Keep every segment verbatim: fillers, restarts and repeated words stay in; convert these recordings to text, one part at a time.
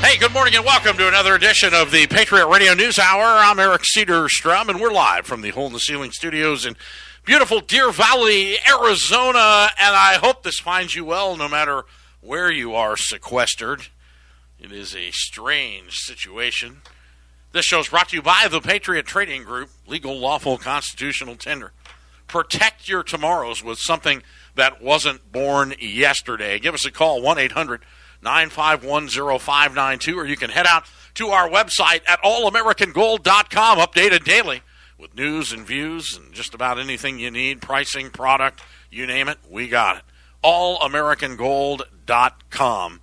Hey, good morning and welcome to another edition of the Patriot Radio News Hour. I'm Eric Sederstrom, and we're live from the Hole in the Ceiling Studios in beautiful Deer Valley, Arizona, and I hope this finds you well no matter where you are sequestered. It is a strange situation. This show is brought to you by the Patriot Trading Group, legal, lawful, constitutional tender. Protect your tomorrows with something that wasn't born yesterday. Give us a call, one eight hundred nine five one zero five nine two, or you can head out to our website at all american gold dot com, updated daily with news and views and just about anything you need, pricing, product, you name it, we got it. all american gold dot com.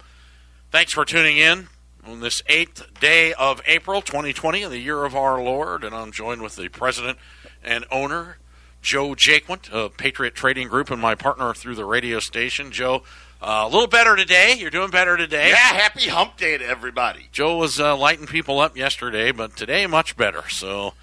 Thanks for tuning in on this eighth day of April twenty twenty, in the year of our Lord, and I'm joined with the president and owner, Joe Jaquint, of Patriot Trading Group, and my partner through the radio station. Joe, Uh, a little better today. You're doing better today. Yeah, happy hump day to everybody. Joe was uh, lighting people up yesterday, but today much better. So,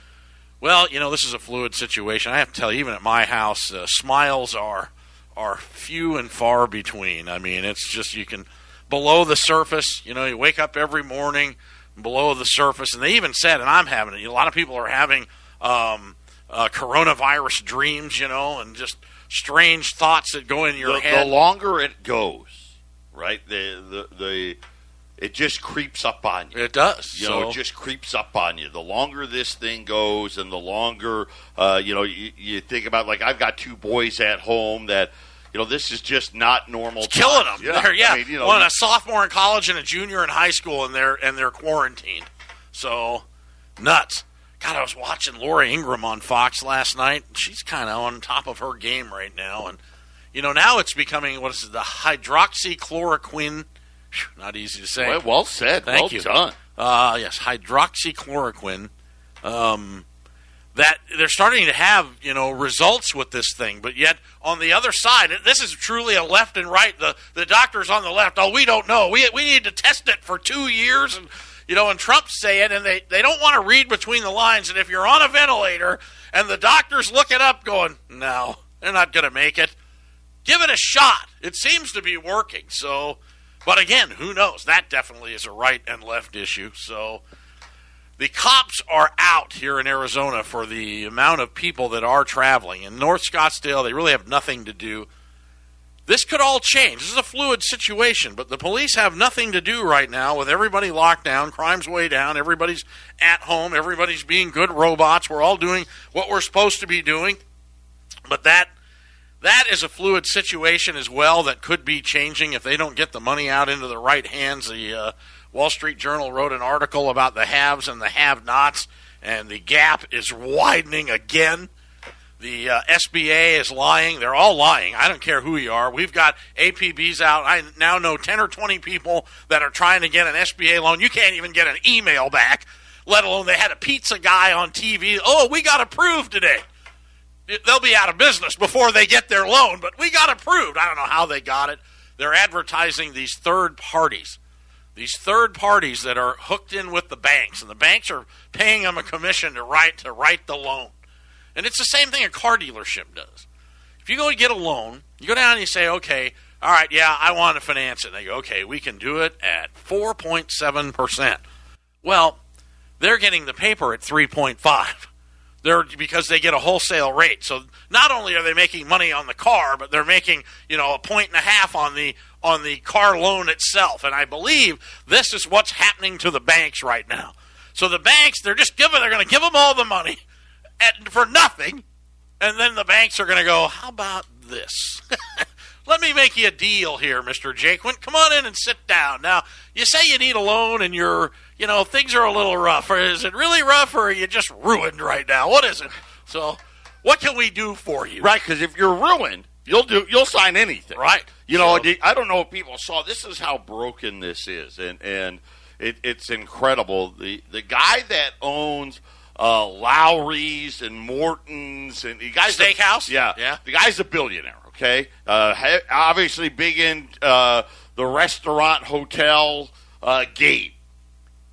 well, you know, this is a fluid situation. I have to tell you, even at my house, uh, smiles are are few and far between. I mean, it's just you can, below the surface, you know, you wake up every morning below the surface. And they even said, and I'm having it, a lot of people are having um, uh, coronavirus dreams, you know, and just strange thoughts that go in your the, head. The longer it goes, right? The the the it just creeps up on you. It does. You so. know, it just creeps up on you. The longer this thing goes, and the longer uh, you know, you, you think about. Like, I've got two boys at home that, you know, this is just not normal. It's killing them. Yeah, they're, yeah. I mean, you know, well, and a sophomore in college and a junior in high school, and they're and they're quarantined. So nuts. God, I was watching Laura Ingram on Fox last night. She's kind of on top of her game right now. And, you know, now it's becoming, what is it, the hydroxychloroquine. Not easy to say. Well, well said. Thank well you. Done. Uh, yes, hydroxychloroquine. Um, that they're starting to have, you know, results with this thing. But yet, on the other side, this is truly a left and right. The the doctors on the left, oh, we don't know. We, we need to test it for two years and... You know, and Trump's saying, and they, they don't want to read between the lines. And if you're on a ventilator and the doctor's looking up going, no, they're not going to make it, give it a shot. It seems to be working. So, but again, who knows? That definitely is a right and left issue. So the cops are out here in Arizona for the amount of people that are traveling. In North Scottsdale, they really have nothing to do. This could all change. This is a fluid situation, but the police have nothing to do right now with everybody locked down, crime's way down, everybody's at home, everybody's being good robots, we're all doing what we're supposed to be doing. But that that is a fluid situation as well that could be changing if they don't get the money out into the right hands. The uh, Wall Street Journal wrote an article about the haves and the have-nots, and the gap is widening again. The uh, S B A is lying. They're all lying. I don't care who you are. We've got A P Bs out. I now know ten or twenty people that are trying to get an S B A loan. You can't even get an email back, let alone they had a pizza guy on T V. Oh, we got approved today. They'll be out of business before they get their loan, but we got approved. I don't know how they got it. They're advertising these third parties, these third parties that are hooked in with the banks, and the banks are paying them a commission to write, to write the loan. And it's the same thing a car dealership does. If you go and get a loan, you go down and you say, okay, all right, yeah, I want to finance it. And they go, okay, we can do it at four point seven percent. Well, they're getting the paper at three point five percent. They're, because they get a wholesale rate. So not only are they making money on the car, but they're making, you know, a point and a half on the on the car loan itself. And I believe this is what's happening to the banks right now. So the banks, they're just giving, they're going to give them all the money At, for nothing, and then the banks are going to go, how about this? Let me make you a deal here, Mister Jaquint. Come on in and sit down. Now, you say you need a loan and you're, you know, things are a little rough. Or is it really rough, or are you just ruined right now? What is it? So what can we do for you? Right, because if you're ruined, you'll do, you'll sign anything. Right. You know, so, I don't know if people saw, this is how broken this is, and, and it, it's incredible. The, the guy that owns... Uh, Lowry's and Morton's and the guys. Steakhouse? A, yeah. yeah. The guy's a billionaire, okay? Uh, ha- obviously big in uh, the restaurant, hotel uh, game.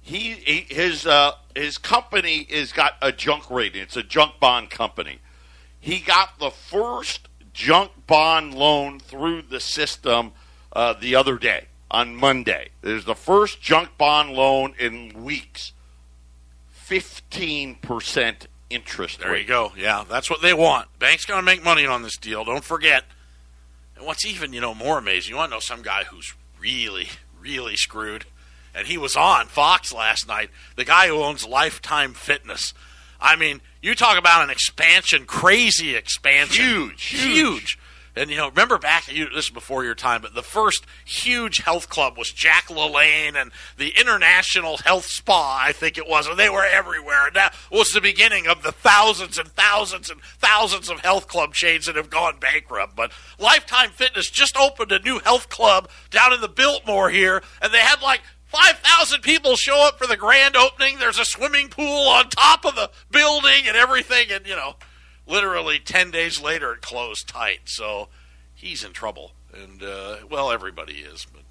He, he his uh, his company has got a junk rating. It's a junk bond company. He got the first junk bond loan through the system uh, the other day. on Monday. There's the first junk bond loan in weeks. fifteen percent interest rate. There you go. Yeah, that's what they want. Bank's going to make money on this deal. Don't forget. And what's even, you know, more amazing, you want to know some guy who's really, really screwed. And he was on Fox last night, the guy who owns Lifetime Fitness. I mean, you talk about an expansion, crazy expansion. Huge. Huge. huge. And, you know, remember back, you, this is before your time, but the first huge health club was Jack LaLanne and the International Health Spa, I think it was. And they were everywhere. And that was the beginning of the thousands and thousands and thousands of health club chains that have gone bankrupt. But Lifetime Fitness just opened a new health club down in the Biltmore here, and they had like five thousand people show up for the grand opening. There's a swimming pool on top of the building and everything. And, you know, literally ten days later it closed tight. So he's in trouble. And, uh, well, everybody is. But,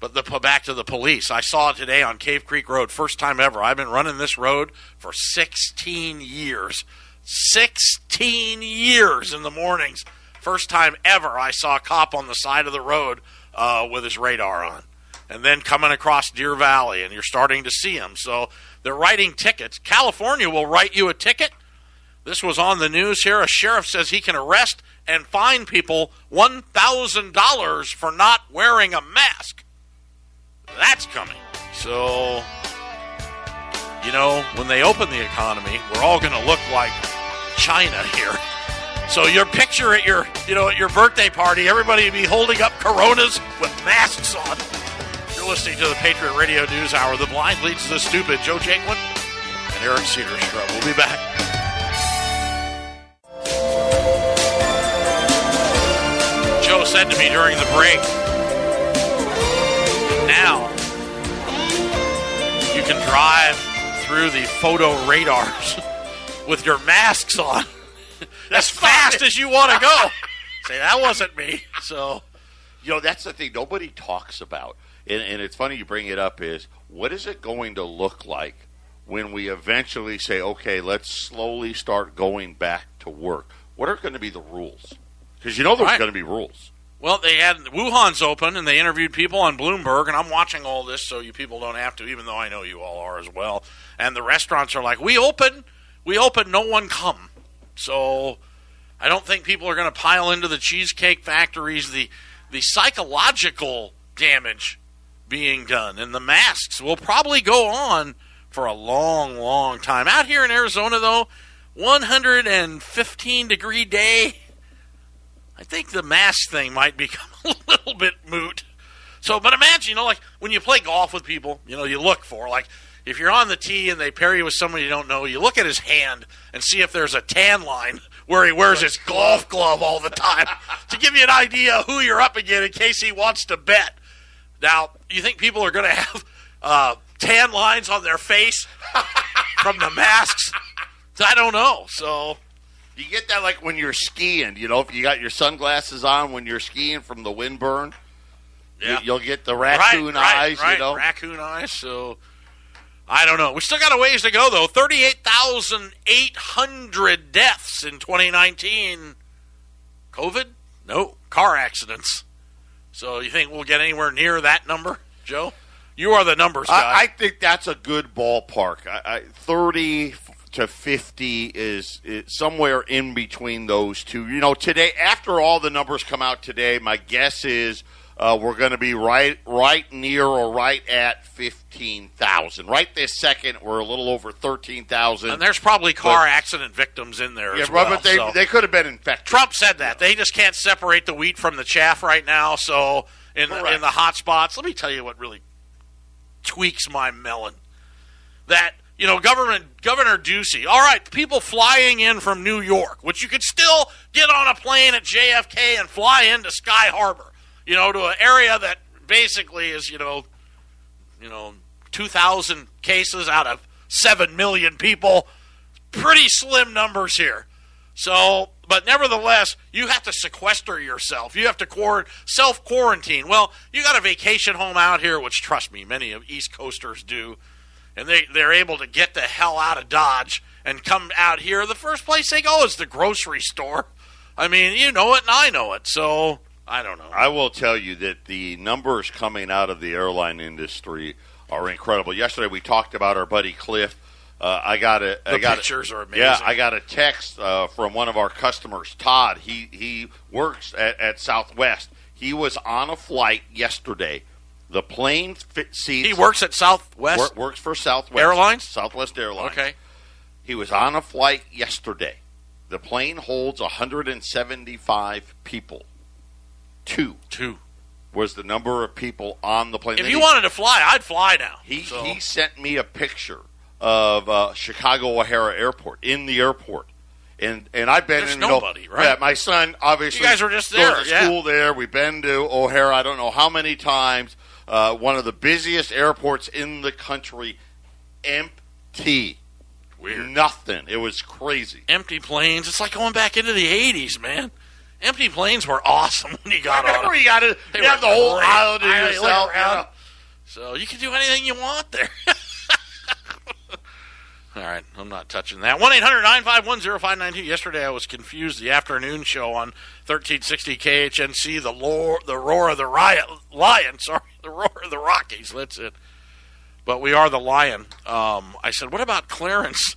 but the back to the police. I saw it today on Cave Creek Road. First time ever. I've been running this road for sixteen years. sixteen years in the mornings. First time ever I saw a cop on the side of the road uh, with his radar on. And then coming across Deer Valley, and you're starting to see them. So they're writing tickets. California will write you a ticket. This was on the news here. A sheriff says he can arrest and fine people one thousand dollars for not wearing a mask. That's coming. So, you know, when they open the economy, we're all going to look like China here. So your picture at your, you know, at your birthday party, everybody will be holding up Coronas with masks on. You're listening to the Patriot Radio News Hour. The blind leads to the stupid. Joe Jaquint and Eric Sederstrom. We'll be back. Joe said to me during the break, now you can drive through the photo radars with your masks on as fast as you want to go. Say, that wasn't me. So, you know, that's the thing nobody talks about. And, and it's funny you bring it up is, what is it going to look like when we eventually say, okay, let's slowly start going back to work? What are going to be the rules? Because you know there's right. going to be rules. Well, they had Wuhan's open, and they interviewed people on Bloomberg, and I'm watching all this so you people don't have to, even though I know you all are as well. And the restaurants are like, we open, we open, no one come. So I don't think people are going to pile into the cheesecake factories, the the psychological damage being done, and the masks will probably go on for a long, long time. Out here in Arizona, though, one hundred fifteen degree day, I think the mask thing might become a little bit moot. So, but imagine, you know, like when you play golf with people, you know, you look for, like, if you're on the tee and they pair you with somebody you don't know, you look at his hand and see if there's a tan line where he wears his golf glove all the time to give you an idea of who you're up against in case he wants to bet. Now, you think people are going to have uh, tan lines on their face from the masks? I don't know. So you get that like when you're skiing. You know, if you got your sunglasses on when you're skiing from the wind burn, yeah. you, you'll get the raccoon right, right, eyes, right. you know. Raccoon eyes. So I don't know. We still got a ways to go, though. thirty-eight thousand eight hundred deaths in twenty nineteen. COVID? No. Car accidents. So you think we'll get anywhere near that number, Joe? You are the numbers guy. I, I think that's a good ballpark. I, I, thirty to fifty is, is somewhere in between those two. You know, today, after all the numbers come out today, my guess is uh, we're going to be right right near or right at fifteen thousand. Right this second, we're a little over thirteen thousand. And there's probably car but, accident victims in there yeah, as well. Yeah, but they, so. they could have been infected. Trump said that. Yeah. They just can't separate the wheat from the chaff right now. So in the, in the hot spots, let me tell you what really tweaks my melon. That, you know, government Governor Ducey, all right, people flying in from New York, which you could still get on a plane at J F K and fly into Sky Harbor, you know, to an area that basically is, you know, you know, two thousand cases out of seven million people. Pretty slim numbers here. So, but nevertheless, you have to sequester yourself. You have to self-quarantine. Well, you got a vacation home out here, which, trust me, many of East Coasters do. And they, they're able to get the hell out of Dodge and come out here. The first place they go is the grocery store. I mean, you know it and I know it. So I don't know. I will tell you that the numbers coming out of the airline industry are incredible. Yesterday we talked about our buddy Cliff. Uh, I got a the I got pictures a, are amazing. Yeah, I got a text uh, from one of our customers, Todd. He he works at, at Southwest. He was on a flight yesterday. The plane fit seats. He works at Southwest. Work, works for Southwest Airlines. Southwest Airlines. Okay. He was on a flight yesterday. The plane holds one hundred seventy-five people. Two. Two. Was the number of people on the plane. If you wanted to fly, I'd fly now. He so. he sent me a picture of uh, Chicago O'Hare Airport, in the airport. And and I've been There's in nobody, no, right? Yeah, my son, obviously. You guys were just there. To yeah. school there. We've been to O'Hare I don't know how many times. Uh, one of the busiest airports in the country. Empty. Weird. Nothing. It was crazy. Empty planes. It's like going back into the eighties, man. Empty planes were awesome when you got on them. You got it. You have the whole aisle to yourself. Yeah. So you can do anything you want there. All right, I'm not touching that. one eight hundred nine five one oh five nine two. Yesterday I was confused. The afternoon show on thirteen sixty K H N C, the, lore, the roar of the riot, lion. Sorry, the roar of the Rockies. That's it. But we are the lion. Um, I said, what about Clarence,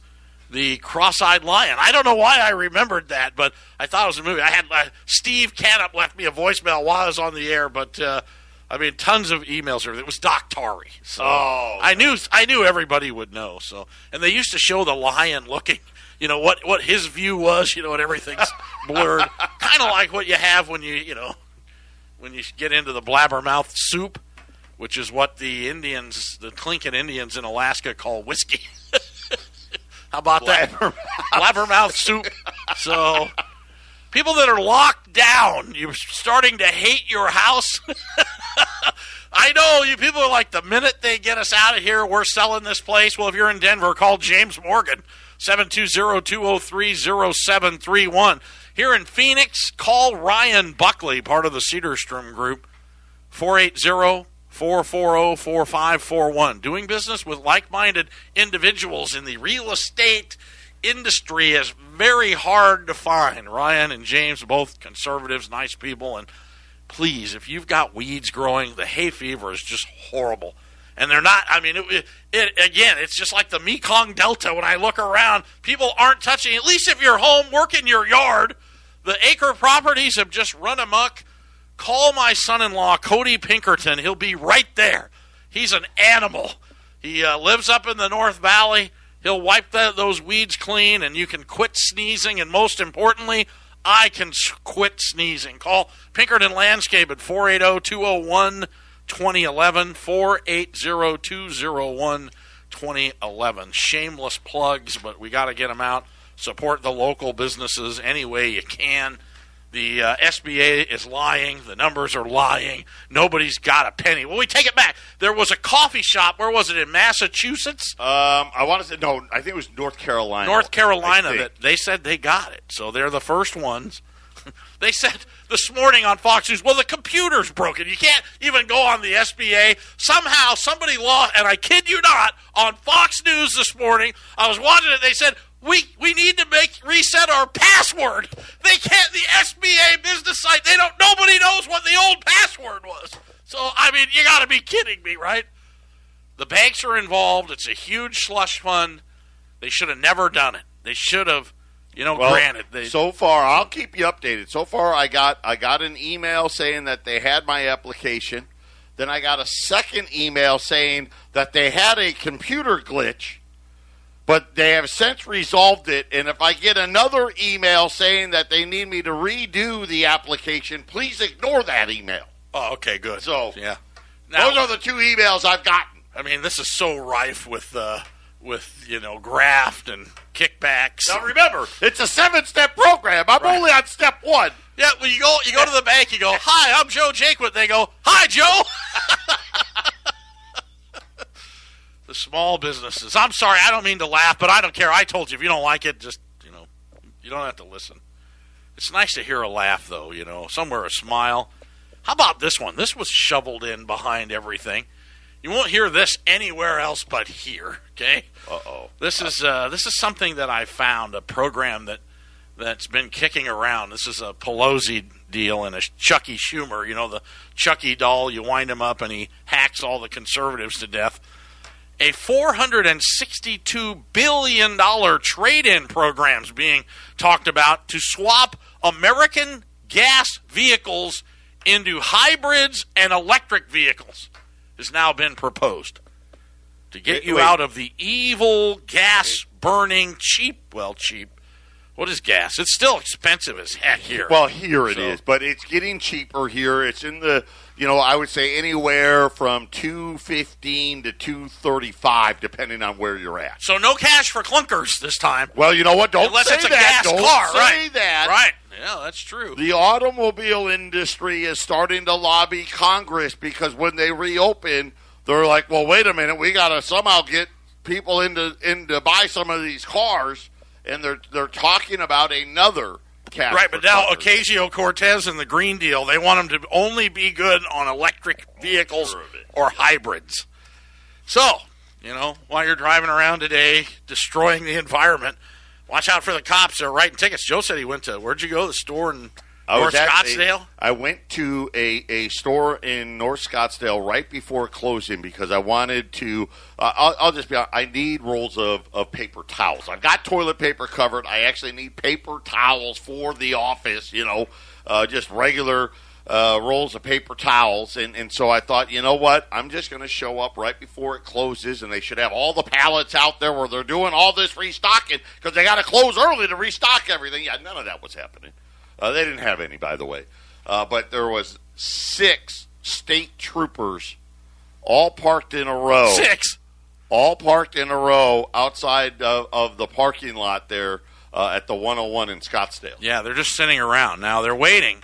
the cross-eyed lion? I don't know why I remembered that, but I thought it was a movie. I had uh, Steve Canup left me a voicemail while I was on the air, but uh, I mean, tons of emails. It was Doc Tari. So oh, I knew I knew everybody would know. So, and they used to show the lion looking, you know, what, what his view was, you know, and everything's blurred. Kind of like what you have when you, you know, when you get into the blabbermouth soup, which is what the Indians, the Tlingit Indians in Alaska call whiskey. How about blabbermouth. that? Blabbermouth soup. So people that are locked down, you're starting to hate your house. I know you people are like, the minute they get us out of here, we're selling this place. Well, if you're in Denver, call James Morgan, seven two zero two zero three zero seven three one. Here in Phoenix, call Ryan Buckley, part of the Sederstrom Group, four eight zero four four zero four five four one. Doing business with like-minded individuals in the real estate industry is very hard to find. Ryan and James, both conservatives, nice people, and please, if you've got weeds growing, the hay fever is just horrible. And they're not, I mean, it, it, again, it's just like the Mekong Delta. When I look around, people aren't touching, at least if you're home, work in your yard. The acre properties have just run amok. Call my son-in-law, Cody Pinkerton. He'll be right there. He's an animal. He uh, lives up in the North Valley. He'll wipe the, those weeds clean, and you can quit sneezing. And most importantly, I can quit sneezing. Call Pinkerton Landscape at four eight zero two zero one two zero one one, four eight zero two zero one two zero one. Shameless plugs, but we got to get them out. Support the local businesses any way you can. The uh, S B A is lying. The numbers are lying. Nobody's got a penny. Well, we take it back. There was a coffee shop. Where was it, in Massachusetts? Um, I want to say, no, I think it was North Carolina. North Carolina, that they said they got it. So they're the first ones. They said this morning on Fox News, well, the computer's broken. You can't even go on the S B A. Somehow somebody lost, and I kid you not, on Fox News this morning, I was watching it, they said, We we need to make reset our password. They can't. The S B A business site. They don't. Nobody knows what the old password was. So I mean, you got to be kidding me, right? The banks are involved. It's a huge slush fund. They should have never done it. They should have. You know, well, granted. They, so far, I'll keep you updated. So far, I got I got an email saying that they had my application. Then I got a second email saying that they had a computer glitch. But they have since resolved it, and if I get another email saying that they need me to redo the application, please ignore that email. Oh, okay, good. So, yeah, now, those are the two emails I've gotten. I mean, this is so rife with, uh, with you know, graft and kickbacks. Now, remember, it's a seven-step program. I'm right. only on step one. Yeah, well, you go, you go to the bank, you go, hi, I'm Joe Jaquint. They go, hi, Joe. The small businesses. I'm sorry, I don't mean to laugh, but I don't care. I told you, if you don't like it, just, you know, you don't have to listen. It's nice to hear a laugh, though, you know, somewhere a smile. How about this one? This was shoveled in behind everything. You won't hear this anywhere else but here, okay? Uh-oh. This is uh, this is something that I found, a program that, that's been kicking around. This is a Pelosi deal and a Chucky Schumer, you know, the Chucky doll, you wind him up and he hacks all the conservatives to death. A four hundred sixty-two billion dollars trade-in program's being talked about to swap American gas vehicles into hybrids and electric vehicles has now been proposed to get you Wait. out of the evil gas-burning cheap, well, cheap. What is gas? It's still expensive as heck here. Well, here it so. is, but it's getting cheaper here. It's in the, you know, I would say anywhere from two fifteen to two thirty-five, depending on where you're at. So no cash for clunkers this time. Well, you know what? Don't Unless say it's a that. Gas Don't car, say right. that. Right. Yeah, that's true. The automobile industry is starting to lobby Congress because when they reopen, they're like, well, wait a minute, we got to somehow get people into into buy some of these cars. And they're they're talking about another cap. Right, but now Ocasio-Cortez and the Green Deal, they want them to only be good on electric vehicles or hybrids. So, you know, while you're driving around today, destroying the environment, watch out for the cops. They're writing tickets. Joe said he went to, where'd you go, the store in North Scottsdale? A, I went to a, a store in North Scottsdale right before closing because I wanted to, uh, I'll, I'll just be honest, I need rolls of, of paper towels. I've got toilet paper covered. I actually need paper towels for the office, you know, uh, just regular uh, rolls of paper towels. And, and so I thought, you know what, I'm just going to show up right before it closes, and they should have all the pallets out there where they're doing all this restocking because they got to close early to restock everything. Yeah, none of that was happening. Uh, they didn't have any, by the way. Uh, but there was six state troopers all parked in a row. Six? All parked in a row outside of, of the parking lot there uh, at the one oh one in Scottsdale. Yeah, they're just sitting around. Now they're waiting.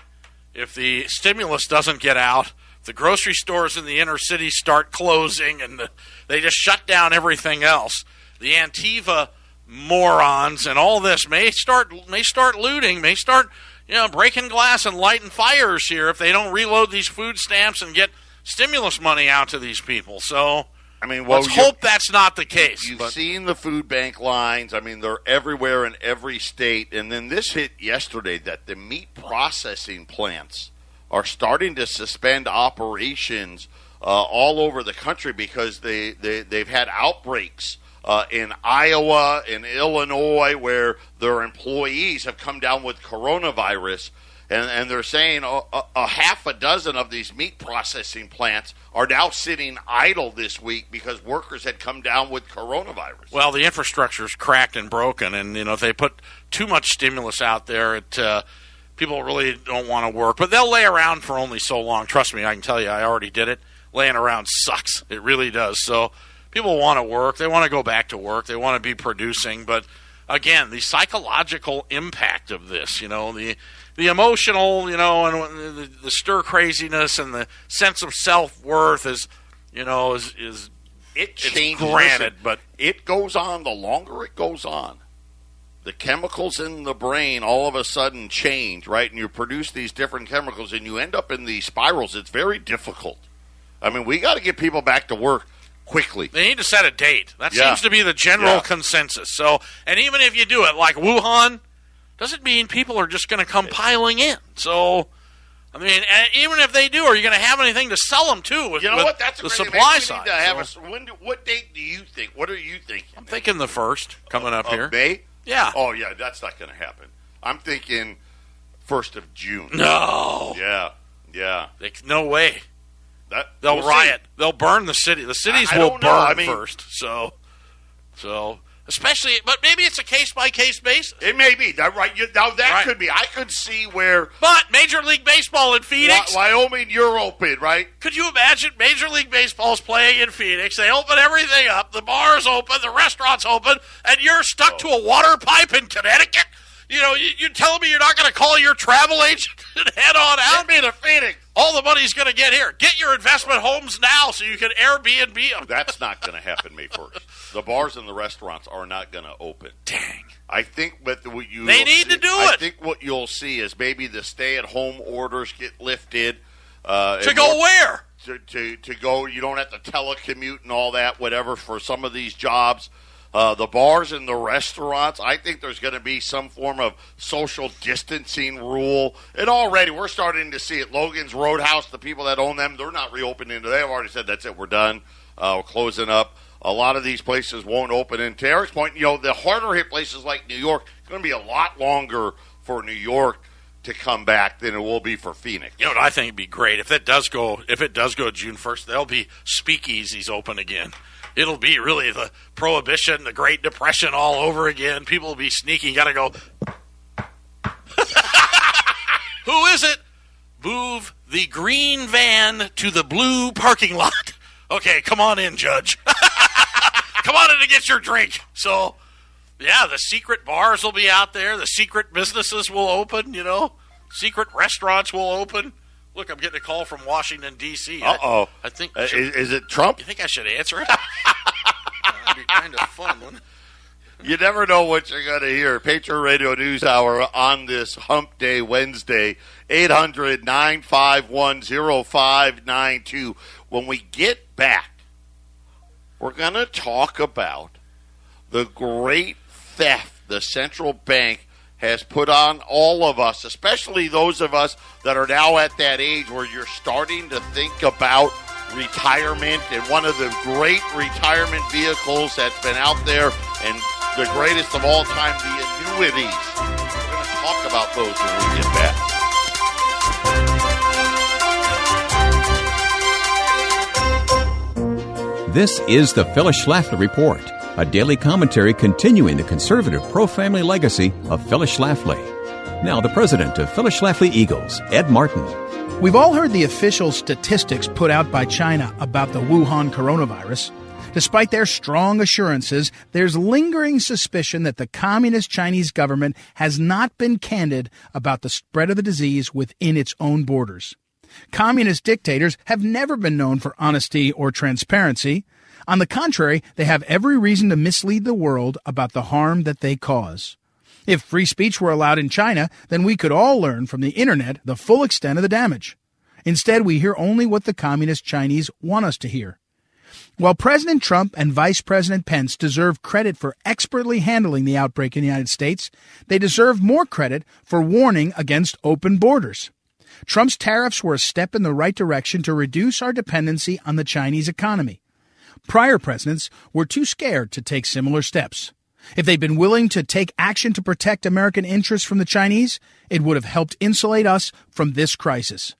If the stimulus doesn't get out, the grocery stores in the inner city start closing, and the, they just shut down everything else. The Antifa morons and all this may start may start looting, may start... You know, breaking glass and lighting fires here if they don't reload these food stamps and get stimulus money out to these people. So I mean, well, let's hope that's not the case. You've but. seen the food bank lines. I mean, they're everywhere in every state. And then this hit yesterday that the meat processing plants are starting to suspend operations uh, all over the country because they, they, they've had outbreaks. Uh, in Iowa, in Illinois, where their employees have come down with coronavirus, and, and they're saying a, a, a half a dozen of these meat processing plants are now sitting idle this week because workers had come down with coronavirus. Well, the infrastructure's cracked and broken, and you know if they put too much stimulus out there, it uh, people really don't want to work. But they'll lay around for only so long. Trust me, I can tell you, I already did it. Laying around sucks. It really does. So. People want to work. They want to go back to work. They want to be producing. But, again, the psychological impact of this, you know, the the emotional, you know, and the, the stir craziness and the sense of self-worth is, you know, is, is it changes. Granted, but it goes on. The longer it goes on, the chemicals in the brain all of a sudden change, right? And you produce these different chemicals, and you end up in these spirals. It's very difficult. I mean, we got to get people back to work. Quickly. They need to set a date. That yeah. seems to be the general yeah. consensus. So, and even if you do it like Wuhan, doesn't mean people are just going to come piling in. So, I mean, even if they do, are you going to have anything to sell them to? With, you know with what? That's a the supply side. Have so, a, when do, what date do you think? What are you thinking? I'm thinking the first coming uh, up uh, here. May? Yeah. Oh, yeah. That's not going to happen. I'm thinking first of June. No. Yeah. Yeah. They, no way. That, They'll we'll riot. See. They'll burn the city. The cities I, I will burn I mean, first. So, so especially, but maybe it's a case by case basis. It may be that right. You, now that right. could be. I could see where. But Major League Baseball in Phoenix, Wy- Wyoming, you're open, right? Could you imagine Major League Baseball's playing in Phoenix? They open everything up. The bar's open. The restaurant's open, and you're stuck oh. to a water pipe in Connecticut. You know, you, you tell me you're not going to call your travel agent and head on out. Get me to Phoenix. All the money's going to get here. Get your investment homes now so you can Airbnb them. That's not going to happen May first. The bars and the restaurants are not going to open. Dang. I think what you They need see, to do I it. I think what you'll see is maybe the stay-at-home orders get lifted. Uh, to go more, where? To, to, to go. You don't have to telecommute and all that, whatever, for some of these jobs. uh, the bars and the restaurants. I think there's going to be some form of social distancing rule. And already we're starting to see it. Logan's Roadhouse, the people that own them, they're not reopening. They've already said, that's it, we're done. Uh, we're closing up. A lot of these places won't open. And to Eric's point, you know, the harder hit places like New York, it's going to be a lot longer for New York to come back than it will be for Phoenix. You know what I think would be great? If it does go if it does go June first, there'll be speakeasies open again. It'll be really the Prohibition, the Great Depression all over again. People will be sneaky. You got to go, who is it? Move the green van to the blue parking lot. Okay, come on in, Judge. Come on in and get your drink. So, yeah, the secret bars will be out there. The secret businesses will open, you know. Secret restaurants will open. Look, I'm getting a call from Washington, D C Uh-oh. I, I think uh, should, is, is it Trump? You think I should answer it? That'd be kind of fun, wouldn't it? You never know what you're going to hear. Patriot Radio News Hour on this Hump Day Wednesday, eight hundred, nine five one, oh five nine two. When we get back, we're going to talk about the great theft the central bank has put on all of us, especially those of us that are now at that age where you're starting to think about retirement. And one of the great retirement vehicles that's been out there, and the greatest of all time, the annuities. We're going to talk about those when we get back. This is the Phyllis Schlafly Report, a daily commentary continuing the conservative pro-family legacy of Phyllis Schlafly. Now the president of Phyllis Schlafly Eagles, Ed Martin. We've all heard the official statistics put out by China about the Wuhan coronavirus. Despite their strong assurances, there's lingering suspicion that the communist Chinese government has not been candid about the spread of the disease within its own borders. Communist dictators have never been known for honesty or transparency. On the contrary, they have every reason to mislead the world about the harm that they cause. If free speech were allowed in China, then we could all learn from the internet the full extent of the damage. Instead, we hear only what the communist Chinese want us to hear. While President Trump and Vice President Pence deserve credit for expertly handling the outbreak in the United States, they deserve more credit for warning against open borders. Trump's tariffs were a step in the right direction to reduce our dependency on the Chinese economy. Prior presidents were too scared to take similar steps. If they'd been willing to take action to protect American interests from the Chinese, it would have helped insulate us from this crisis.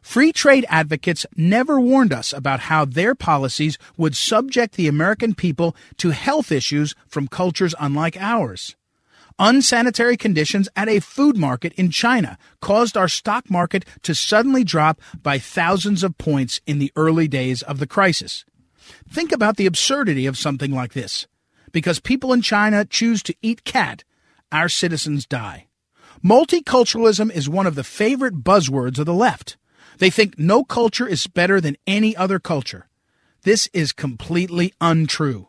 Free trade advocates never warned us about how their policies would subject the American people to health issues from cultures unlike ours. Unsanitary conditions at a food market in China caused our stock market to suddenly drop by thousands of points in the early days of the crisis. Think about the absurdity of something like this. Because people in China choose to eat cat, our citizens die. Multiculturalism is one of the favorite buzzwords of the left. They think no culture is better than any other culture. This is completely untrue.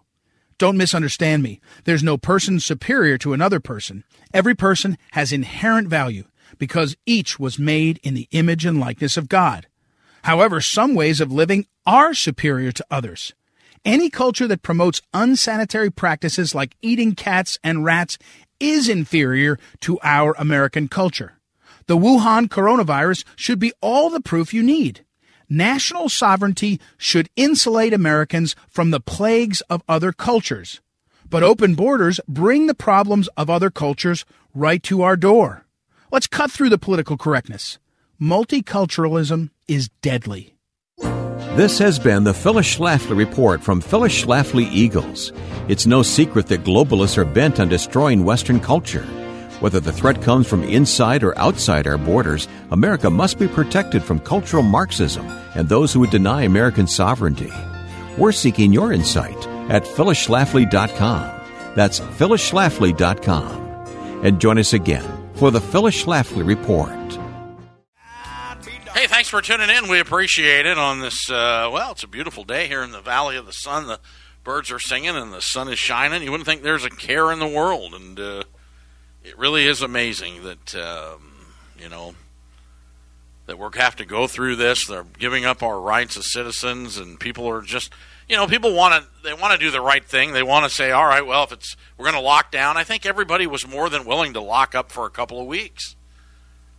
Don't misunderstand me. There's no person superior to another person. Every person has inherent value because each was made in the image and likeness of God. However, some ways of living are superior to others. Any culture that promotes unsanitary practices like eating cats and rats is inferior to our American culture. The Wuhan coronavirus should be all the proof you need. National sovereignty should insulate Americans from the plagues of other cultures. But open borders bring the problems of other cultures right to our door. Let's cut through the political correctness. Multiculturalism is deadly. This has been the Phyllis Schlafly Report from Phyllis Schlafly Eagles. It's no secret that globalists are bent on destroying Western culture. Whether the threat comes from inside or outside our borders, America must be protected from cultural Marxism and those who would deny American sovereignty. We're seeking your insight at Phyllis Schlafly dot com. That's Phyllis Schlafly dot com. And join us again for the Phyllis Schlafly Report. Hey, thanks for tuning in. We appreciate it on this, uh, well, it's a beautiful day here in the Valley of the Sun. The birds are singing and the sun is shining. You wouldn't think there's a care in the world, and uh it really is amazing that, um, you know, that we're have to go through this. They're giving up our rights as citizens, and people are just, you know, people want to they want to do the right thing. They want to say, all right, well, if it's we're going to lock down, I think everybody was more than willing to lock up for a couple of weeks.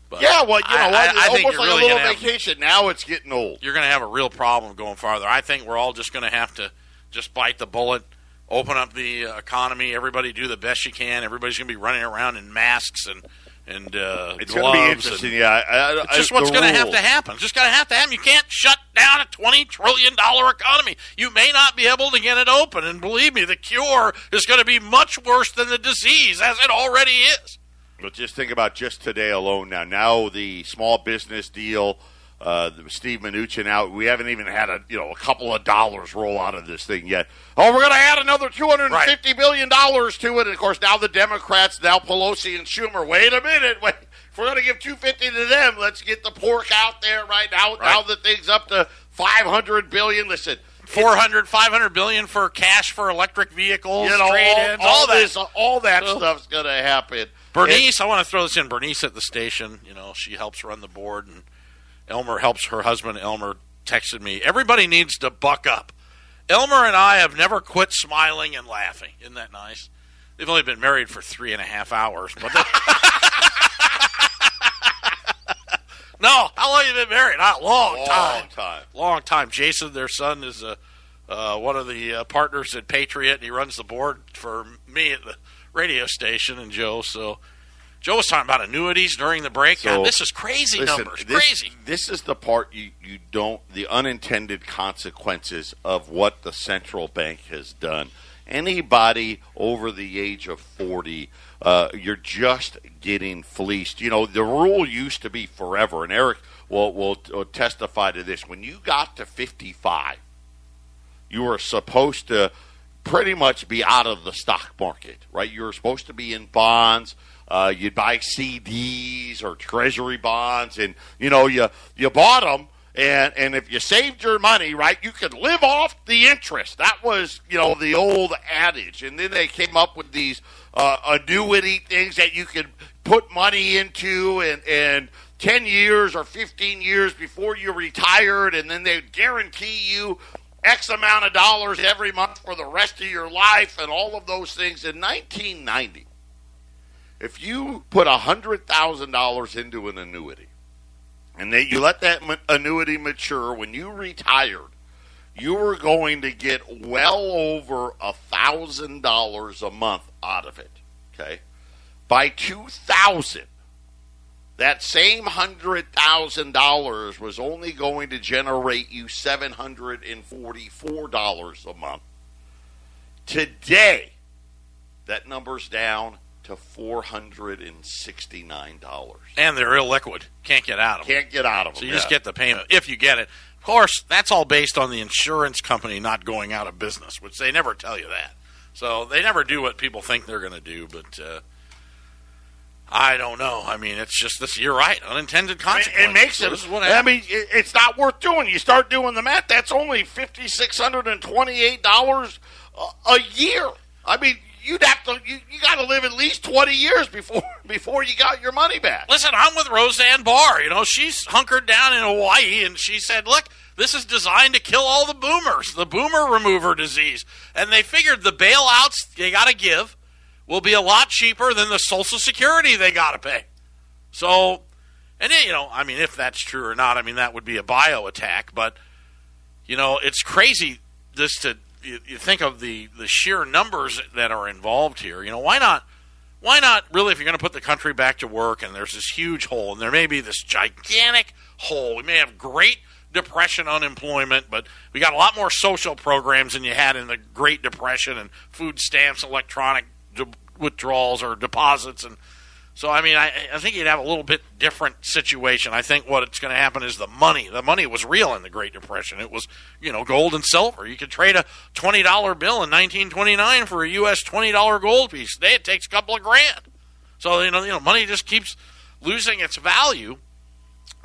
But yeah, well, you know, I, I, I almost think like really a little vacation. Have, now it's getting old. You're going to have a real problem going farther. I think we're all just going to have to just bite the bullet, open up the economy, everybody do the best you can. Everybody's going to be running around in masks and and uh, it's gloves. It's going to be interesting, and, yeah. I, I, it's just I, what's going to have to happen. It's just going to have to happen. You can't shut down a twenty trillion dollars economy. You may not be able to get it open, and believe me, the cure is going to be much worse than the disease, as it already is. But just think about just today alone now. Now the small business deal, uh, Steve Mnuchin out. We haven't even had a you know a couple of dollars roll out of this thing yet. Oh, we're going to add another two hundred fifty right. billion dollars to it. And of course, now the Democrats, now Pelosi and Schumer. Wait a minute, wait. If we're going to give two hundred fifty to them, let's get the pork out there right now. Right. Now the thing's up to five hundred billion. Listen. four hundred, five hundred billion dollars for cash for electric vehicles, you know, trade-ins, all, all, all that, this, all that so, stuff's going to happen. Bernice, it, I want to throw this in. Bernice at the station, you know, she helps run the board, and Elmer helps her husband. Elmer texted me, everybody needs to buck up. Elmer and I have never quit smiling and laughing. Isn't that nice? They've only been married for three and a half hours. But no, how long have you been married? Not a long, long time. Long time. Long time. Jason, their son, is a, uh, one of the uh, partners at Patriot, and he runs the board for me at the radio station, and Joe. So Joe was talking about annuities during the break. So, God, this is crazy listen, numbers. This, crazy. This is the part you, you don't, the unintended consequences of what the central bank has done. Anybody over the age of forty, uh, you're just getting fleeced. You know, the rule used to be forever, and Eric will, will, will testify to this. When you got to fifty-five, you were supposed to pretty much be out of the stock market, right? You were supposed to be in bonds. Uh, you'd buy C Ds or treasury bonds, and, you know, you, you bought them. And and if you saved your money, right, you could live off the interest. That was, you know, the old adage. And then they came up with these uh, annuity things that you could put money into and, and ten years or fifteen years before you retired. And then they guarantee you X amount of dollars every month for the rest of your life and all of those things. In nineteen ninety, if you put one hundred thousand dollars into an annuity, and that you let that annuity mature, when you retired, you were going to get well over one thousand dollars a month out of it, okay? By two thousand, that same one hundred thousand dollars was only going to generate you seven hundred forty-four dollars a month. Today, that number's down to four hundred sixty-nine dollars. And they're illiquid. Can't get out of them. Can't get out of them. So you yeah. just get the payment, if you get it. Of course, that's all based on the insurance company not going out of business, which they never tell you that. So they never do what people think they're going to do, but uh, I don't know. I mean, it's just this, you're right, unintended consequences. I mean, it makes so it, what I mean, it's not worth doing. You start doing the math, that's only five thousand six hundred twenty-eight dollars a year. I mean, You'd have to you, you got to live at least twenty years before before you got your money back. Listen, I'm with Roseanne Barr. You know, she's hunkered down in Hawaii, and she said, "Look, this is designed to kill all the boomers, the boomer remover disease." And they figured the bailouts they got to give will be a lot cheaper than the Social Security they got to pay. So, and you know, I mean, if that's true or not, I mean, that would be a bio attack. But you know, it's crazy this to. You, you think of the, the sheer numbers that are involved here. You know, why not? Why not really? If you're going to put the country back to work, and there's this huge hole, and there may be this gigantic hole. We may have Great Depression unemployment, but we got a lot more social programs than you had in the Great Depression, and food stamps, electronic de- withdrawals or deposits, and so I mean, I, I think you'd have a little bit different situation. I think what's going to happen is the money. The money was real in the Great Depression. It was, you know, gold and silver. You could trade a twenty dollar bill in nineteen twenty-nine for a U S twenty dollar gold piece. Today it takes a couple of grand. So, you know, you know, money just keeps losing its value.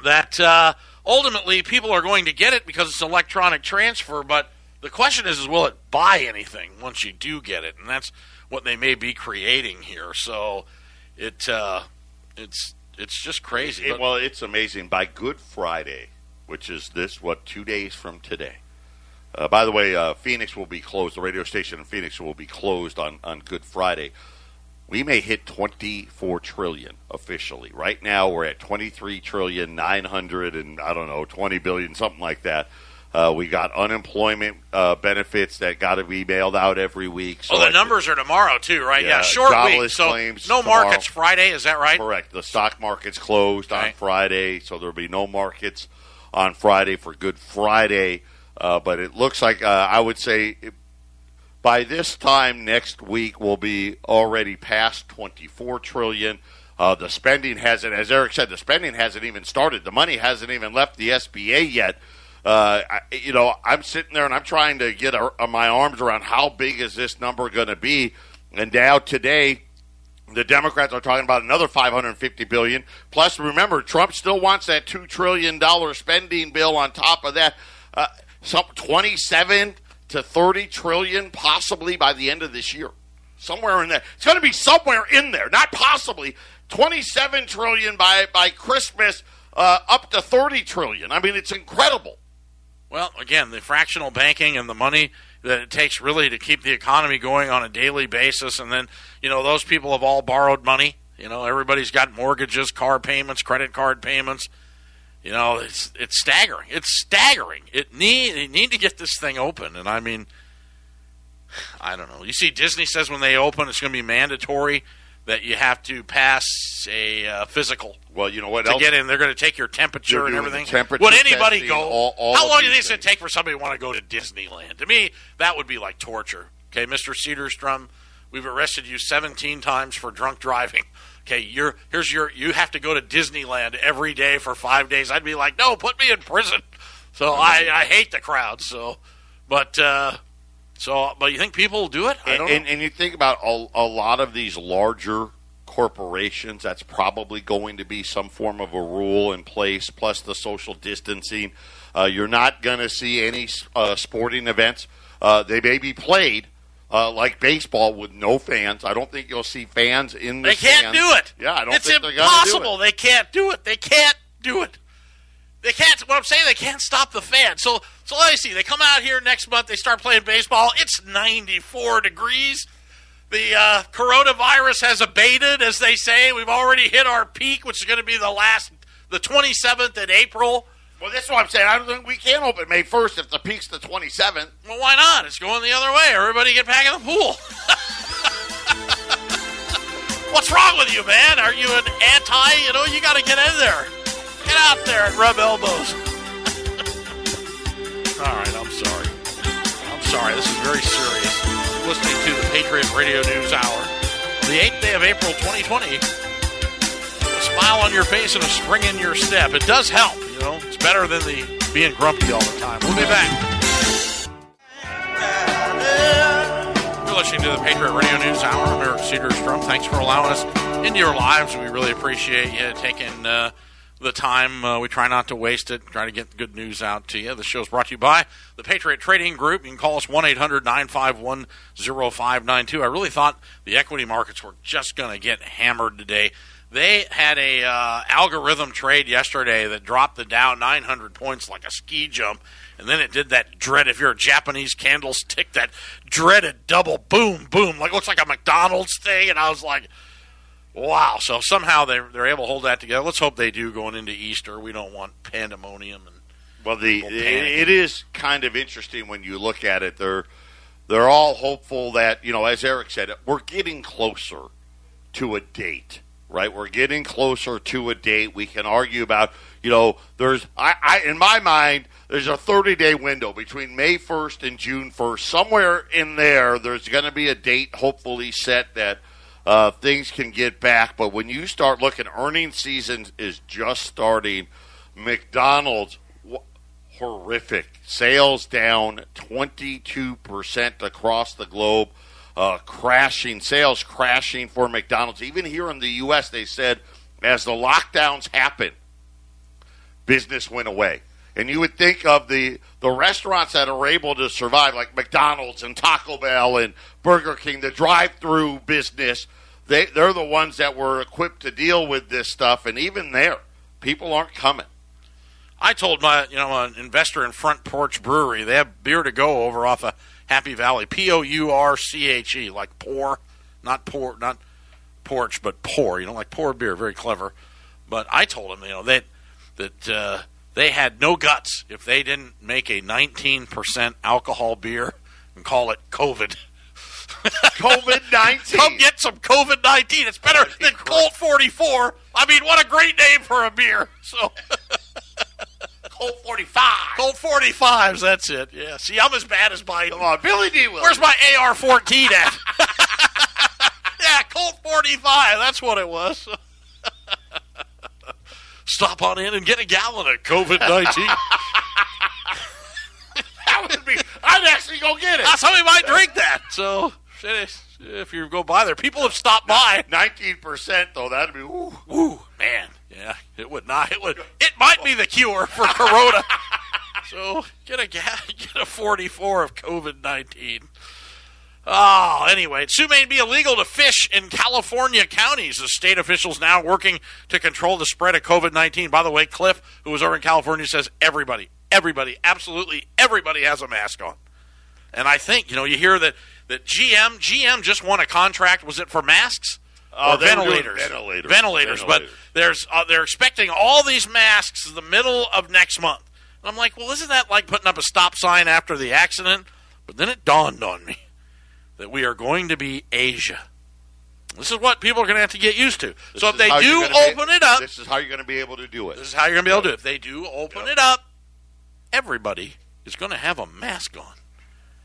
That uh, ultimately people are going to get it because it's electronic transfer. But the question is, is will it buy anything once you do get it? And that's what they may be creating here. So It uh, it's it's just crazy. It, it, well, it's amazing. By Good Friday, which is this what two days from today, Uh, by the way, uh, Phoenix will be closed. The radio station in Phoenix will be closed on, on Good Friday. We may hit twenty-four trillion dollars officially. Right now we're at twenty-three trillion nine hundred and I don't know twenty billion dollars, something like that. Uh, we got unemployment uh, benefits that got to be mailed out every week. So oh, the I numbers think, are tomorrow too, right? Yeah, yeah short week. So claims no tomorrow. Markets Friday, is that right? Correct. The stock market's closed okay. on Friday, so there'll be no markets on Friday for Good Friday. Uh, but it looks like uh, I would say. It, By this time next week, we'll be already past twenty-four trillion dollars. Uh, the spending hasn't, as Eric said, the spending hasn't even started. The money hasn't even left the S B A yet. Uh, I, you know, I'm sitting there and I'm trying to get a, a, my arms around how big is this number going to be. And now today, the Democrats are talking about another five hundred fifty billion dollars. Plus, remember, Trump still wants that two trillion dollars spending bill on top of that. Uh, some twenty-seven to thirty trillion dollars possibly by the end of this year. Somewhere in there. It's going to be somewhere in there, not possibly. twenty-seven trillion dollars by, by Christmas, uh, up to thirty trillion dollars. I mean, it's incredible. Well, again, the fractional banking and the money that it takes really to keep the economy going on a daily basis. And then, you know, those people have all borrowed money. You know, everybody's got mortgages, car payments, credit card payments. You know, it's it's staggering. It's staggering. It need they need to get this thing open. And I mean, I don't know. You see, Disney says when they open, it's going to be mandatory that you have to pass a uh, physical. Well, you know what to else? Get in. They're going to take your temperature and everything. Temperature Would anybody go? All, all how long do you think it take for somebody to want to go to Disneyland? To me, that would be like torture. Okay, Mister Sederstrom, we've arrested you seventeen times for drunk driving. Okay, you're here's your you have to go to Disneyland every day for five days. I'd be like, no, put me in prison. So I, I hate the crowd. So, but uh, so but you think people will do it? I don't and, know. And, and you think about a, a lot of these larger corporations. That's probably going to be some form of a rule in place. Plus the social distancing. Uh, you're not going to see any uh, sporting events. Uh, they may be played. Uh, like baseball with no fans. I don't think you'll see fans in the They can't stands. do it. Yeah, I don't it's think they're going to do it. It's impossible. They can't do it. They can't do it. They can't. What I'm saying, they can't stop the fans. So, so let me see. They come out here next month. They start playing baseball. It's ninety-four degrees. The uh, coronavirus has abated, as they say. We've already hit our peak, which is going to be the last, the twenty-seventh in April. Well, that's what I'm saying. I don't think we can open May first if the peak's the twenty-seventh. Well, why not? It's going the other way. Everybody get back in the pool. What's wrong with you, man? Are you an anti? You know, you got to get in there. Get out there and rub elbows. All right, I'm sorry. I'm sorry. This is very serious. You're listening to the Patriot Radio News Hour. The eighth day of April, twenty twenty. A smile on your face and a spring in your step. It does help. You know, it's better than the being grumpy all the time. We'll be back. You're listening to the Patriot Radio News Hour. I'm Eric Sederstrom. Thanks for allowing us into your lives. We really appreciate you taking uh, the time. Uh, we try not to waste it. Try to get the good news out to you. The show's brought to you by the Patriot Trading Group. You can call us one eight hundred nine five one oh five nine two. I really thought the equity markets were just going to get hammered today. They had a uh, algorithm trade yesterday that dropped the Dow nine hundred points like a ski jump, and then it did that dread, if you're a Japanese candlestick, that dreaded double boom, boom, like looks like a McDonald's thing, and I was like, wow. So somehow they, they're able to hold that together. Let's hope they do going into Easter. We don't want pandemonium. And well, the it, it is kind of interesting when you look at it. They're, they're all hopeful that, you know, as Eric said, we're getting closer to a date. Right, we're getting closer to a date. We can argue about, you know, there's, I, I in my mind, there's a thirty-day window between May first and June first. Somewhere in there, there's going to be a date hopefully set that uh, things can get back. But when you start looking, earnings season is just starting. McDonald's, wh- horrific. Sales down twenty-two percent across the globe. Uh, crashing, sales crashing for McDonald's. Even here in the U S, they said as the lockdowns happened, business went away. And you would think of the, the restaurants that are able to survive, like McDonald's and Taco Bell and Burger King, the drive-through business, they, they're the ones that were equipped to deal with this stuff. And even there, people aren't coming. I told my, you know, an investor in Front Porch Brewery, they have beer to go over off of Happy Valley, P O U R C H E, like pour, not pour, not porch, but pour. You know, like pour beer, very clever. But I told them, you know, that that uh, they had no guts if they didn't make a nineteen percent alcohol beer and call it COVID. COVID nineteen. Come get some COVID nineteen. It's better than Colt forty-four. I mean, what a great name for a beer. So Colt forty-five. Colt forty-fives, that's it. Yeah. See, I'm as bad as my... Come on, Billy D. Williams. Where's my A R fourteen at? Yeah, Colt forty-five. That's what it was. Stop on in and get a gallon of COVID nineteen. That would be... I'd actually go get it. Somebody might drink that. So... If you go by there, people have stopped by. Nineteen percent, though, that'd be ooh, ooh, man. Yeah, it would not. It would. It might be the cure for corona. So get a get a forty-four of COVID nineteen. Oh, anyway, it soon may be illegal to fish in California counties, as state officials now working to control the spread of COVID nineteen. By the way, Cliff, who was over in California, says everybody, everybody, absolutely everybody has a mask on. And I think, you know, you hear that. That G M, G M just won a contract. Was it for masks or uh, ventilators? ventilators? Ventilators. Ventilators. But there's uh, they're expecting all these masks in the middle of next month. And I'm like, well, isn't that like putting up a stop sign after the accident? But then it dawned on me that we are going to be Asia. This is what people are going to have to get used to. This so if they do open be, it up. This is how you're going to be able to do it. This is how you're going to be able to do it. If they do open yep. it up, everybody is going to have a mask on.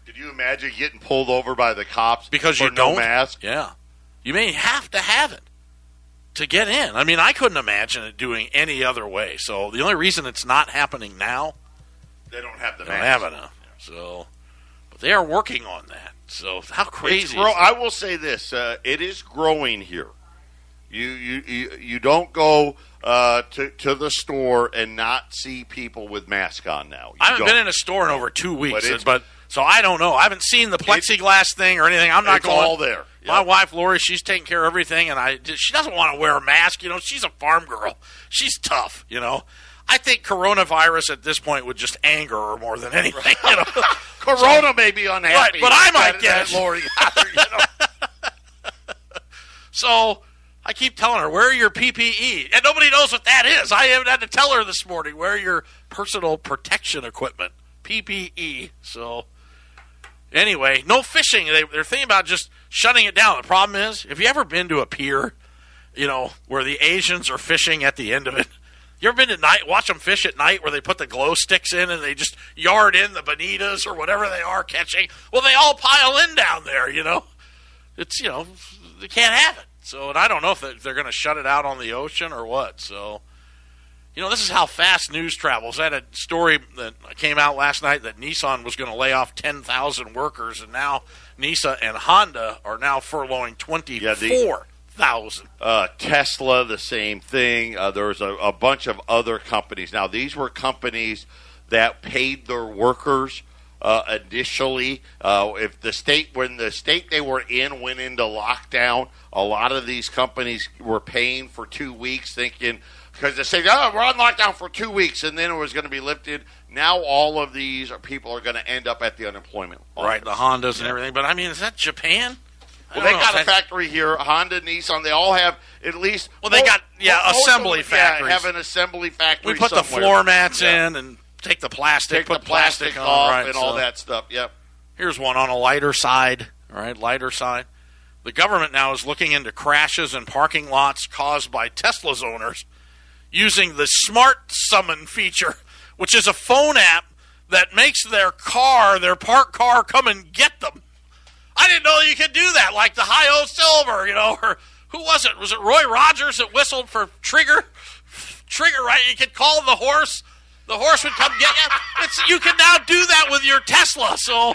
Could you imagine getting pulled over by the cops because you don't mask? Yeah, you may have to have it to get in. I mean, I couldn't imagine it doing any other way. So the only reason it's not happening now, they don't have the they mask. Don't have enough. So, but they are working on that. So how crazy! Grow- I will say this: uh, it is growing here. You you you, you don't go uh, to to the store and not see people with masks on now. You I haven't don't. been in a store in over two weeks, but. It's, but So I don't know. I haven't seen the plexiglass it, thing or anything. I'm not it's going all there. Yep. My wife, Lori, she's taking care of everything, and I she doesn't want to wear a mask. You know, she's a farm girl. She's tough. You know, I think coronavirus at this point would just anger her more than anything. You know? Corona so, may be unhappy, right, but I might get Lori. So I keep telling her, "Where are your P P E?" And nobody knows what that is. I even had to tell her this morning, "Where are your personal protection equipment?" P P E. So. Anyway, no fishing. They, they're thinking about just shutting it down. The problem is, have you ever been to a pier, you know, where the Asians are fishing at the end of it? You ever been at night, watch them fish at night where they put the glow sticks in and they just yard in the bonitas or whatever they are catching? Well, they all pile in down there, you know. It's, you know, they can't have it. So, and I don't know if they're going to shut it out on the ocean or what. So, you know, this is how fast news travels. I had a story that came out last night that Nissan was going to lay off ten thousand workers, and now Nissan and Honda are now furloughing twenty-four thousand. Yeah, uh, Tesla, the same thing. Uh, There's a, a bunch of other companies. Now, these were companies that paid their workers uh, initially. Uh, if the state, when the state they were in went into lockdown, a lot of these companies were paying for two weeks thinking, because they say, oh, we're on lockdown for two weeks, and then it was going to be lifted. Now all of these people are going to end up at the unemployment. Right, the Hondas and everything. But, I mean, is that Japan? Well, they got a factory here, Honda, Nissan. They all have at least – Well, they got, yeah, assembly factories. Yeah, have an assembly factory somewhere. We put the floor mats in and take the plastic, put plastic off and all that stuff. Yep. Here's one on a lighter side, all right, lighter side. The government now is looking into crashes in parking lots caused by Tesla's owners using the Smart Summon feature, which is a phone app that makes their car, their parked car, come and get them. I didn't know you could do that, like the Hi-O Silver, you know, or who was it? Was it Roy Rogers that whistled for Trigger? Trigger, right? You could call the horse. The horse would come get you. It's, you can now do that with your Tesla, so...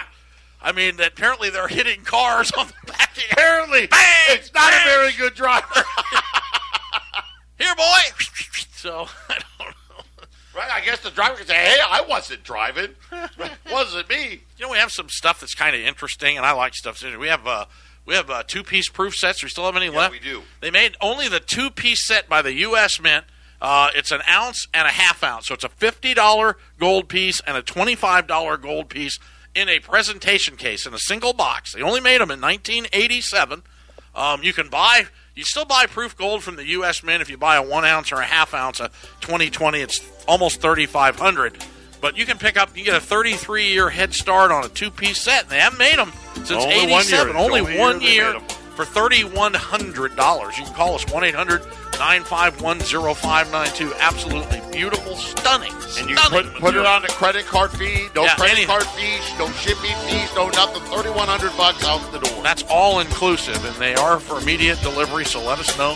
I mean, apparently they're hitting cars on the back end. Apparently. Bang, it's not bang. A very good driver. Here, boy. So, I don't know. Right, I guess the driver can say, hey, I wasn't driving. It wasn't me. You know, we have some stuff that's kind of interesting, and I like stuff. We have uh, we have uh, two-piece proof sets. Do we still have any yeah, left? We do. They made only the two-piece set by the U S Mint Uh, it's an ounce and a half ounce. So it's a fifty dollar gold piece and a twenty-five dollar gold piece in a presentation case in a single box. They only made them in nineteen eighty-seven. Um, you can buy, you still buy proof gold from the U S Mint if you buy a one ounce or a half ounce. A twenty twenty, it's almost thirty-five hundred. But you can pick up, you get a thirty-three year head start on a two piece set. And they haven't made them since only eighty-seven. Only one year, only one year, year for thirty-one hundred dollars. You can call us one eight hundred nine five one zero five nine two. Absolutely beautiful, stunning. And you stunning put, put it on a credit card fee. No yeah, credit anything. card fees, no shipping fees, no nothing. thirty-one hundred bucks out the door. That's all inclusive, and they are for immediate delivery, so let us know.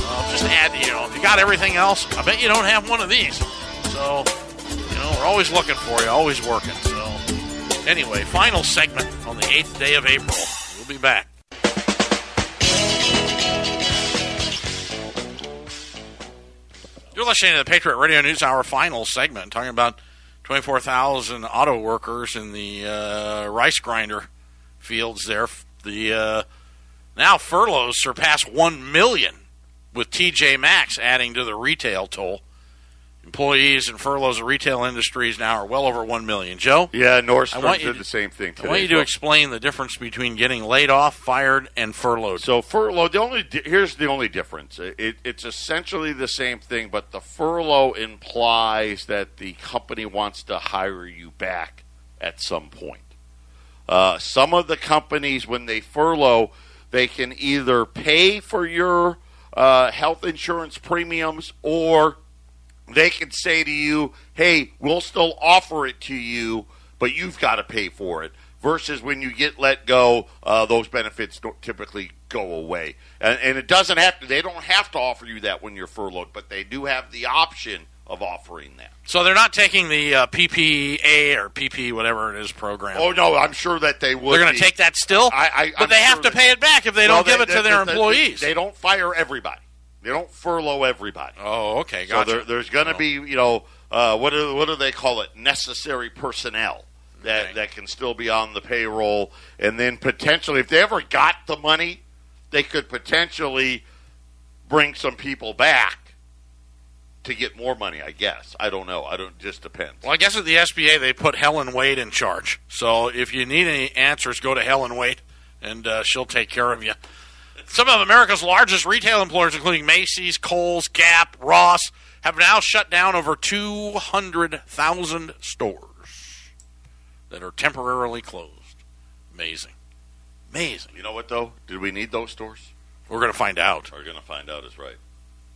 Uh, just add, you know, if you got everything else, I bet you don't have one of these. So, you know, we're always looking for you, always working. So, anyway, final segment on the eighth day of April. We'll be back. You're listening to the Patriot Radio News Hour final segment, talking about twenty-four thousand auto workers in the uh, rice grinder fields there. The uh, now furloughs surpass one million, with T J Maxx adding to the retail toll. Employees and furloughs of retail industries now are well over one million. Joe? Yeah, Nordstrom did the same thing today. I want you to explain the difference between getting laid off, fired, and furloughed. So furlough, the only here's the only difference. It, it's essentially the same thing, but the furlough implies that the company wants to hire you back at some point. Uh, some of the companies, when they furlough, they can either pay for your uh, health insurance premiums, or they can say to you, hey, we'll still offer it to you, but you've got to pay for it. Versus when you get let go, uh, those benefits don't typically go away. And, and it doesn't have to. They don't have to offer you that when you're furloughed, but they do have the option of offering that. So they're not taking the uh, P P A or P P whatever it is program. Oh, no, I'm sure that they would. They're going to take that still? I, I, but I'm they sure have to pay it back if they well, don't give they, it to they, their they, employees. They, they don't fire everybody. They don't furlough everybody. Oh, okay, gotcha. So there, there's going to oh. be, you know, uh, what do what do they call it? Necessary personnel that okay. that can still be on the payroll, and then potentially, if they ever got the money, they could potentially bring some people back to get more money. I guess I don't know. I don't. It just depends. Well, I guess at the S B A they put Helen Wade in charge. So if you need any answers, go to Helen Wade, and uh, she'll take care of you. Some of America's largest retail employers, including Macy's, Kohl's, Gap, Ross, have now shut down over two hundred thousand stores that are temporarily closed. Amazing. Amazing. You know what, though? Did we need those stores? We're going to find out. We're going to find out is right.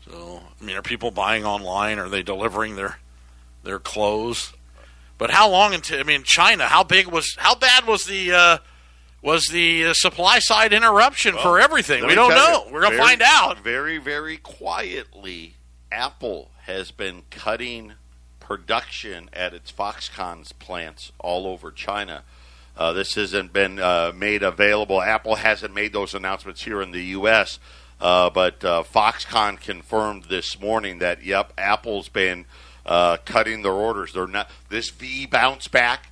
So, I mean, are people buying online? Are they delivering their their clothes? But how long until, I mean, China, how big was, how bad was the, uh, was the uh, supply-side interruption well, for everything. We don't know. You, We're going to find out. Very, very quietly, Apple has been cutting production at its Foxconn's plants all over China. Uh, this hasn't been uh, made available. Apple hasn't made those announcements here in the U S, uh, but uh, Foxconn confirmed this morning that, yep, Apple's been uh, cutting their orders. They're not. This V bounce back,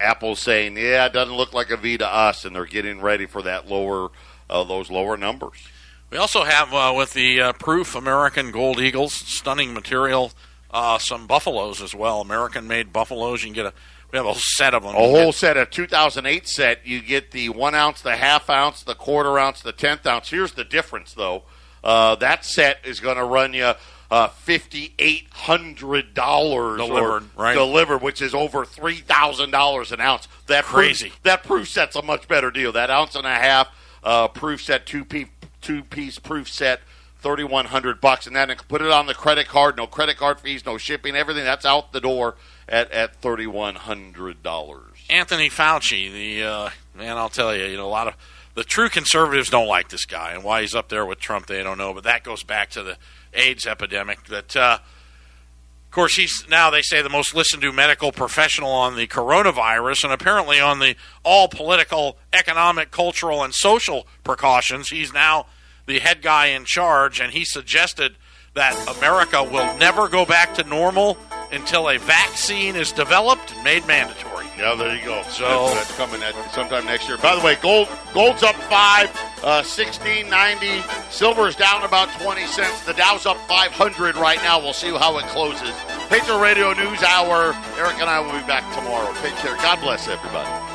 Apple's saying, yeah, it doesn't look like a V to us, and they're getting ready for that lower, uh, those lower numbers. We also have, uh, with the uh, proof, American Gold Eagles, stunning material, uh, some buffaloes as well, American-made buffaloes. You can get a, we have a whole set of them. A whole set, a two thousand eight set. You get the one ounce, the half ounce, the quarter ounce, the tenth ounce. Here's the difference, though. Uh, that set is going to run you Uh, five thousand eight hundred dollars delivered, right? Delivered, which is over three thousand dollars an ounce. That Crazy. Proof, that proof set's a much better deal. That ounce and a half uh, proof set, two-piece two piece proof set, thirty-one hundred bucks, and then put it on the credit card. No credit card fees, no shipping, everything. That's out the door at, at thirty-one hundred dollars. Anthony Fauci, the uh, man, I'll tell you, you know, a lot of the true conservatives don't like this guy, and why he's up there with Trump, they don't know. But that goes back to the AIDS epidemic. That, uh, of course, he's now, they say, the most listened to medical professional on the coronavirus, and apparently on the all political, economic, cultural, and social precautions, he's now the head guy in charge, and he suggested that America will never go back to normal until a vaccine is developed and made mandatory. Yeah, there you go. So that's, that's coming at sometime next year. By the way, gold gold's up five. uh, sixteen ninety. Silver is down about twenty cents. The Dow's up five hundred right now. We'll see how it closes. Patriot Radio News Hour. Eric and I will be back tomorrow. Take care. God bless everybody.